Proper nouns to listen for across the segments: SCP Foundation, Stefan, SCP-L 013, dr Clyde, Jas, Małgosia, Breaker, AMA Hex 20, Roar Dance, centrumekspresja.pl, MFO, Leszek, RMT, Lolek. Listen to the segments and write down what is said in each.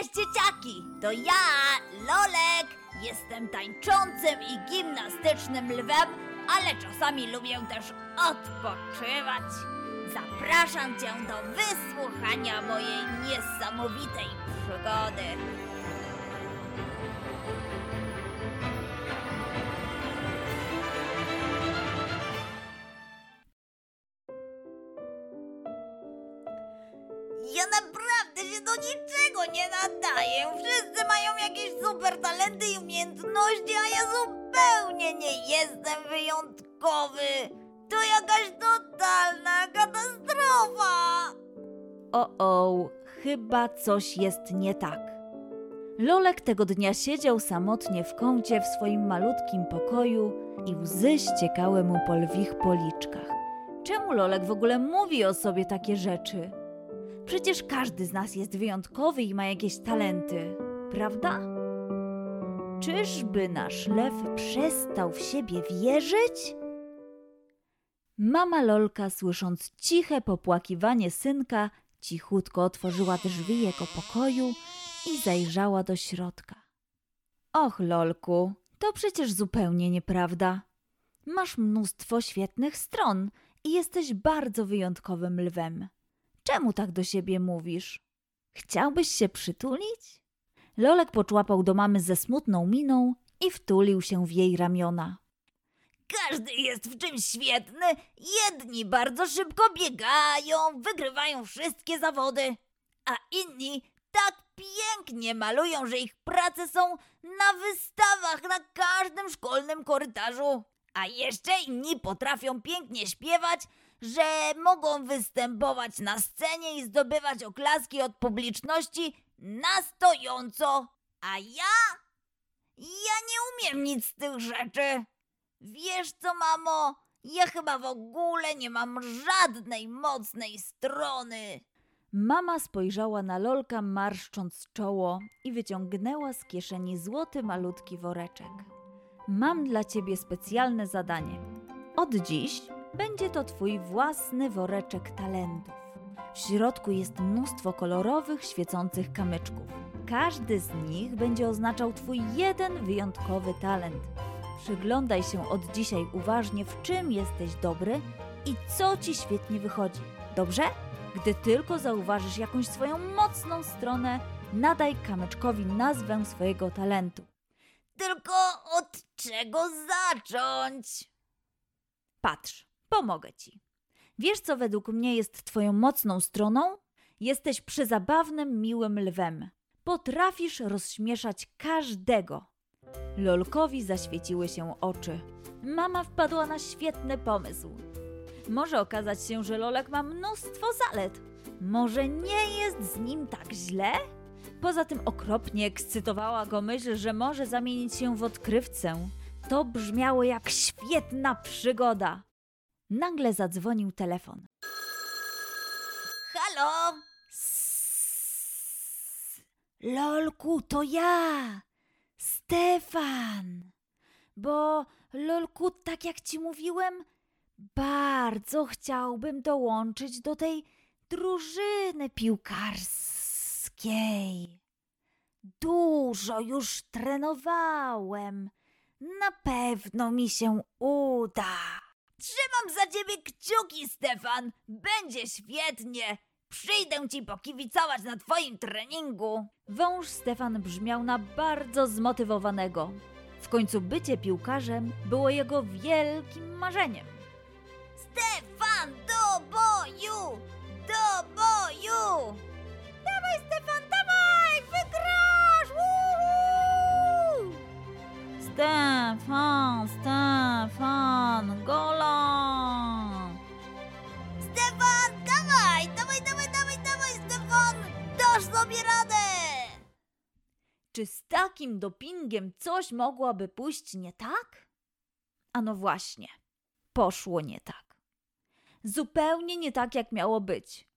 Cześć dzieciaki, to ja, Lolek, jestem tańczącym i gimnastycznym lwem, ale czasami lubię też odpoczywać. Zapraszam Cię do wysłuchania mojej niesamowitej przygody. Ja naprawdę się do niczego nie nadaję. Wszyscy mają jakieś super talenty i umiejętności, a ja zupełnie nie jestem wyjątkowy. To jakaś totalna katastrofa. O, chyba coś jest nie tak. Lolek tego dnia siedział samotnie w kącie w swoim malutkim pokoju i łzy ściekały mu po lwich policzkach. Czemu Lolek w ogóle mówi o sobie takie rzeczy? Przecież każdy z nas jest wyjątkowy i ma jakieś talenty, prawda? Czyżby nasz lew przestał w siebie wierzyć? Mama Lolka, słysząc ciche popłakiwanie synka, cichutko otworzyła drzwi jego pokoju i zajrzała do środka. Och, Lolku, to przecież zupełnie nieprawda. Masz mnóstwo świetnych stron i jesteś bardzo wyjątkowym lwem. Czemu tak do siebie mówisz? Chciałbyś się przytulić? Lolek poczłapał do mamy ze smutną miną i wtulił się w jej ramiona. Każdy jest w czymś świetny. Jedni bardzo szybko biegają, wygrywają wszystkie zawody, a inni tak pięknie malują, że ich prace są na wystawach na każdym szkolnym korytarzu. A jeszcze inni potrafią pięknie śpiewać, że mogą występować na scenie i zdobywać oklaski od publiczności na stojąco. A ja nie umiem nic z tych rzeczy. Wiesz co, mamo? Ja chyba w ogóle nie mam żadnej mocnej strony. Mama spojrzała na Lolka, marszcząc czoło, i wyciągnęła z kieszeni złoty malutki woreczek. Mam dla ciebie specjalne zadanie. Od dziś będzie to twój własny woreczek talentów. W środku jest mnóstwo kolorowych, świecących kamyczków. Każdy z nich będzie oznaczał twój jeden wyjątkowy talent. Przyglądaj się od dzisiaj uważnie, w czym jesteś dobry i co ci świetnie wychodzi. Dobrze? Gdy tylko zauważysz jakąś swoją mocną stronę, nadaj kamyczkowi nazwę swojego talentu. Tylko od czego zacząć? Patrz, pomogę ci. Wiesz, co według mnie jest twoją mocną stroną? Jesteś przezabawnym, miłym lwem. Potrafisz rozśmieszać każdego. Lolkowi zaświeciły się oczy. Mama wpadła na świetny pomysł. Może okazać się, że Lolek ma mnóstwo zalet. Może nie jest z nim tak źle? Poza tym okropnie ekscytowała go myśl, że może zamienić się w odkrywcę. To brzmiało jak świetna przygoda. Nagle zadzwonił telefon. Halo? Lolku, to ja! Stefan! Bo, Lolku, tak jak ci mówiłem, bardzo chciałbym dołączyć do tej drużyny piłkarskiej. Dużo już trenowałem. Na pewno mi się uda. Trzymam za ciebie kciuki, Stefan. Będzie świetnie. Przyjdę ci pokibicować na twoim treningu. Wąż Stefan brzmiał na bardzo zmotywowanego. W końcu bycie piłkarzem było jego wielkim marzeniem. Stefan, do boju! Do boju! Dawaj, Stefan, dawaj! Wygrasz! Uhu! Stefan, gola! Stefan, dawaj, Stefan, dasz sobie radę! Czy z takim dopingiem coś mogłoby pójść nie tak? A no właśnie, poszło nie tak. Zupełnie nie tak, jak miało być.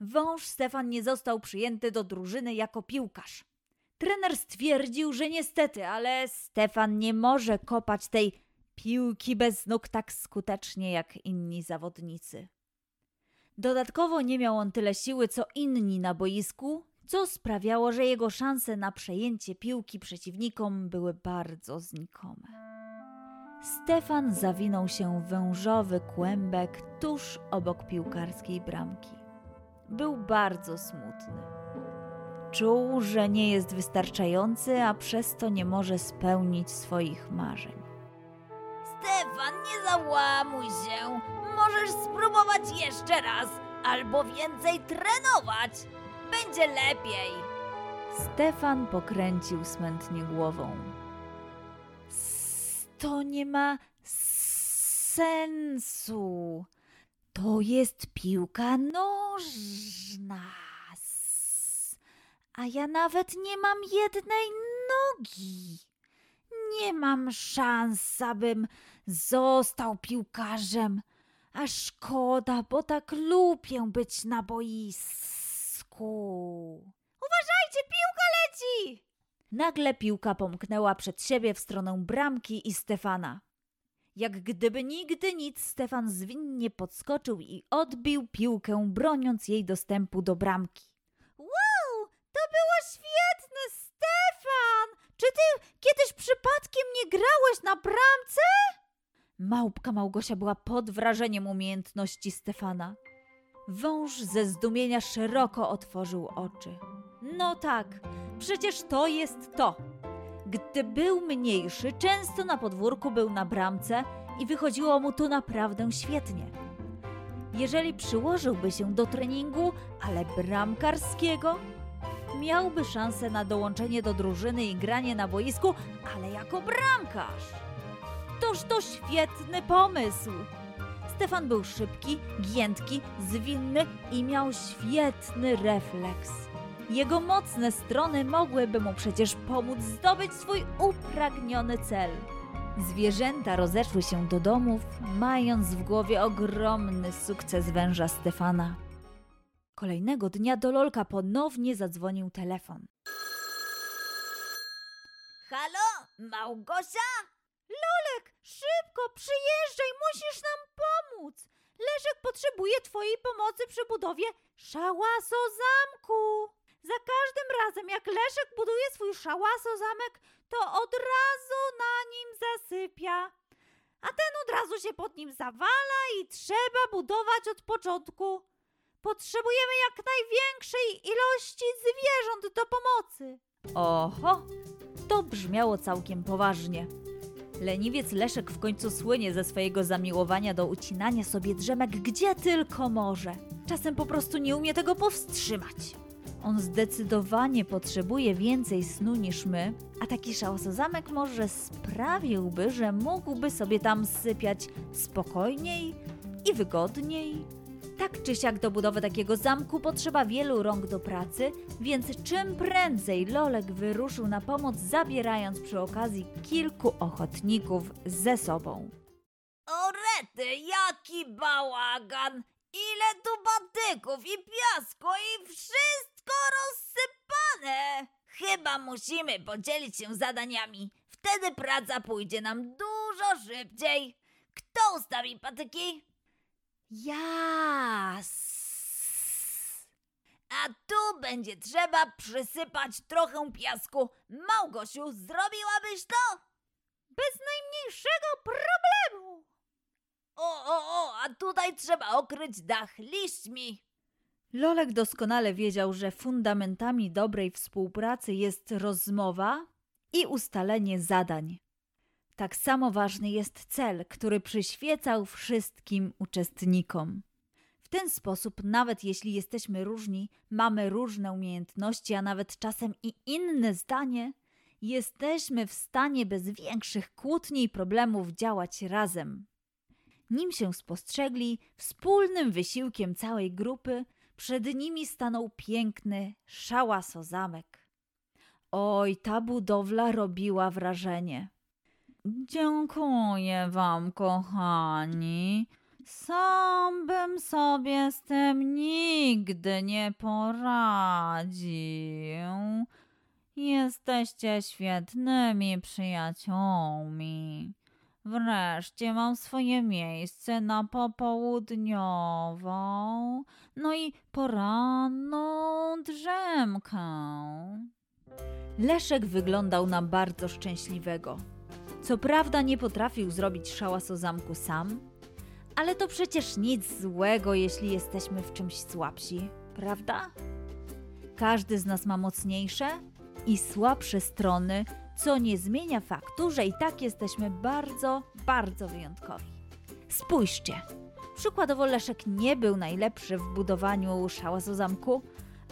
Wąż Stefan nie został przyjęty do drużyny jako piłkarz. Trener stwierdził, że niestety, ale Stefan nie może kopać tej piłki bez nóg tak skutecznie jak inni zawodnicy. Dodatkowo nie miał on tyle siły, co inni na boisku, co sprawiało, że jego szanse na przejęcie piłki przeciwnikom były bardzo znikome. Stefan zawinął się w wężowy kłębek tuż obok piłkarskiej bramki. Był bardzo smutny. Czuł, że nie jest wystarczający, a przez to nie może spełnić swoich marzeń. Stefan, nie załamuj się! Możesz spróbować jeszcze raz, albo więcej trenować! Będzie lepiej! Stefan pokręcił smętnie głową. To nie ma sensu. To jest piłka nożna. A ja nawet nie mam jednej nogi. Nie mam szans, abym został piłkarzem. A szkoda, bo tak lubię być na boisku. Uważajcie, piłka leci! Nagle piłka pomknęła przed siebie w stronę bramki i Stefana. Jak gdyby nigdy nic, Stefan zwinnie podskoczył i odbił piłkę, broniąc jej dostępu do bramki. Wow, to było świetne, Stefan! Czy ty kiedyś przypadkiem nie grałeś na bramce? Małpka Małgosia była pod wrażeniem umiejętności Stefana. Wąż ze zdumienia szeroko otworzył oczy. No tak, przecież to jest to. Gdy był mniejszy, często na podwórku był na bramce i wychodziło mu to naprawdę świetnie. Jeżeli przyłożyłby się do treningu, ale bramkarskiego, miałby szansę na dołączenie do drużyny i granie na boisku, ale jako bramkarz. Toż to świetny pomysł! Stefan był szybki, giętki, zwinny i miał świetny refleks. Jego mocne strony mogłyby mu przecież pomóc zdobyć swój upragniony cel. Zwierzęta rozeszły się do domów, mając w głowie ogromny sukces węża Stefana. Kolejnego dnia do Lolka ponownie zadzwonił telefon. Halo, Małgosia? Lolek, szybko, przyjeżdżaj, musisz nam pomóc. Leszek potrzebuje twojej pomocy przy budowie szałasozamku. Za każdym razem, jak Leszek buduje swój szałasozamek, to od razu na nim zasypia. A ten od razu się pod nim zawala i trzeba budować od początku. Potrzebujemy jak największej ilości zwierząt do pomocy. Oho, to brzmiało całkiem poważnie. Leniwiec Leszek w końcu słynie ze swojego zamiłowania do ucinania sobie drzemek gdzie tylko może. Czasem po prostu nie umie tego powstrzymać. On zdecydowanie potrzebuje więcej snu niż my, a taki szałasozamek może sprawiłby, że mógłby sobie tam sypiać spokojniej i wygodniej. Tak czy siak do budowy takiego zamku potrzeba wielu rąk do pracy, więc czym prędzej Lolek wyruszył na pomoc, zabierając przy okazji kilku ochotników ze sobą. O rety, jaki bałagan! Ile tu batyków i piasku i wszystko rozsypane! Chyba musimy podzielić się zadaniami, wtedy praca pójdzie nam dużo szybciej. Kto ustawi patyki? Jas! A tu będzie trzeba przysypać trochę piasku. Małgosiu, zrobiłabyś to? Bez najmniejszego problemu! A tutaj trzeba okryć dach liśćmi. Lolek doskonale wiedział, że fundamentami dobrej współpracy jest rozmowa i ustalenie zadań. Tak samo ważny jest cel, który przyświecał wszystkim uczestnikom. W ten sposób, nawet jeśli jesteśmy różni, mamy różne umiejętności, a nawet czasem i inne zdanie, jesteśmy w stanie bez większych kłótni i problemów działać razem. Nim się spostrzegli, wspólnym wysiłkiem całej grupy przed nimi stanął piękny szałasozamek. Oj, ta budowla robiła wrażenie. Dziękuję wam, kochani. Sam bym sobie z tym nigdy nie poradził. Jesteście świetnymi przyjaciółmi. Wreszcie mam swoje miejsce na popołudniową, no i poranną drzemkę. Leszek wyglądał na bardzo szczęśliwego. Co prawda nie potrafił zrobić szałasozamku sam, ale to przecież nic złego, jeśli jesteśmy w czymś słabsi, prawda? Każdy z nas ma mocniejsze i słabsze strony, co nie zmienia faktu, że i tak jesteśmy bardzo, bardzo wyjątkowi. Spójrzcie, przykładowo Leszek nie był najlepszy w budowaniu szałasozamku,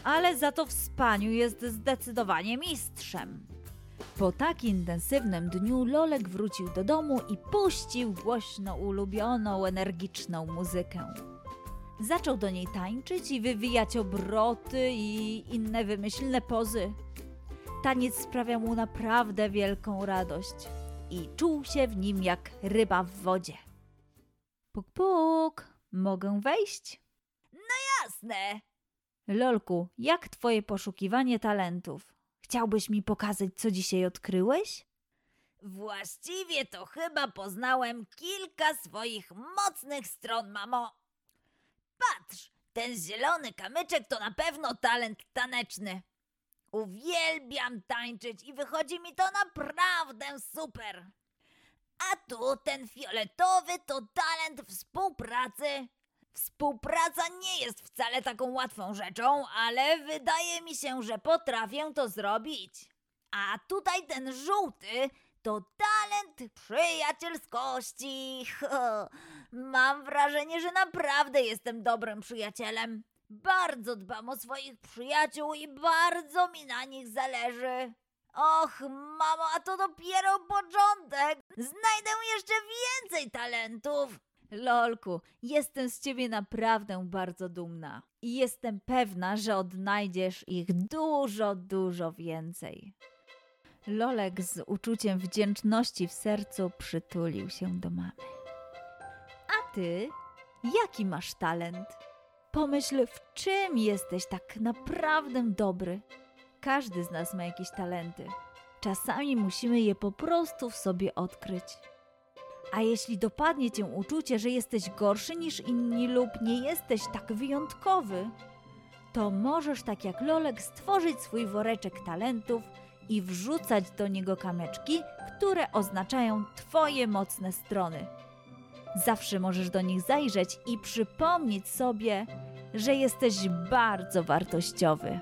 ale za to w spaniu jest zdecydowanie mistrzem. Po tak intensywnym dniu Lolek wrócił do domu i puścił głośno ulubioną, energiczną muzykę. Zaczął do niej tańczyć i wywijać obroty i inne wymyślne pozy. Taniec sprawiał mu naprawdę wielką radość i czuł się w nim jak ryba w wodzie. Puk, puk, mogę wejść? No jasne! Lolku, jak twoje poszukiwanie talentów? Chciałbyś mi pokazać, co dzisiaj odkryłeś? Właściwie to chyba poznałem kilka swoich mocnych stron, mamo. Patrz, ten zielony kamyczek to na pewno talent taneczny. Uwielbiam tańczyć i wychodzi mi to naprawdę super. A tu ten fioletowy to talent współpracy. Współpraca nie jest wcale taką łatwą rzeczą, ale wydaje mi się, że potrafię to zrobić. A tutaj ten żółty to talent przyjacielskości. Mam wrażenie, że naprawdę jestem dobrym przyjacielem. Bardzo dbam o swoich przyjaciół i bardzo mi na nich zależy. Och, mamo, a to dopiero początek. Znajdę jeszcze więcej talentów. Lolku, jestem z ciebie naprawdę bardzo dumna i jestem pewna, że odnajdziesz ich dużo, dużo więcej. Lolek z uczuciem wdzięczności w sercu przytulił się do mamy. A ty? Jaki masz talent? Pomyśl, w czym jesteś tak naprawdę dobry. Każdy z nas ma jakieś talenty. Czasami musimy je po prostu w sobie odkryć. A jeśli dopadnie cię uczucie, że jesteś gorszy niż inni lub nie jesteś tak wyjątkowy, to możesz tak jak Lolek stworzyć swój woreczek talentów i wrzucać do niego kamyczki, które oznaczają twoje mocne strony. Zawsze możesz do nich zajrzeć i przypomnieć sobie, że jesteś bardzo wartościowy.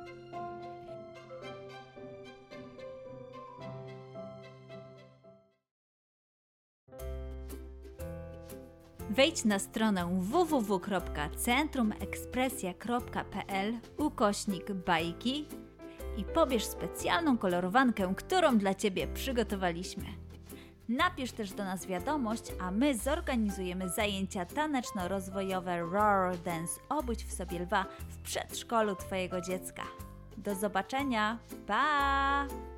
Wejdź na stronę www.centrumekspresja.pl /bajki i pobierz specjalną kolorowankę, którą dla ciebie przygotowaliśmy. Napisz też do nas wiadomość, a my zorganizujemy zajęcia taneczno-rozwojowe Roar Dance Obudź w sobie lwa w przedszkolu twojego dziecka. Do zobaczenia! Pa!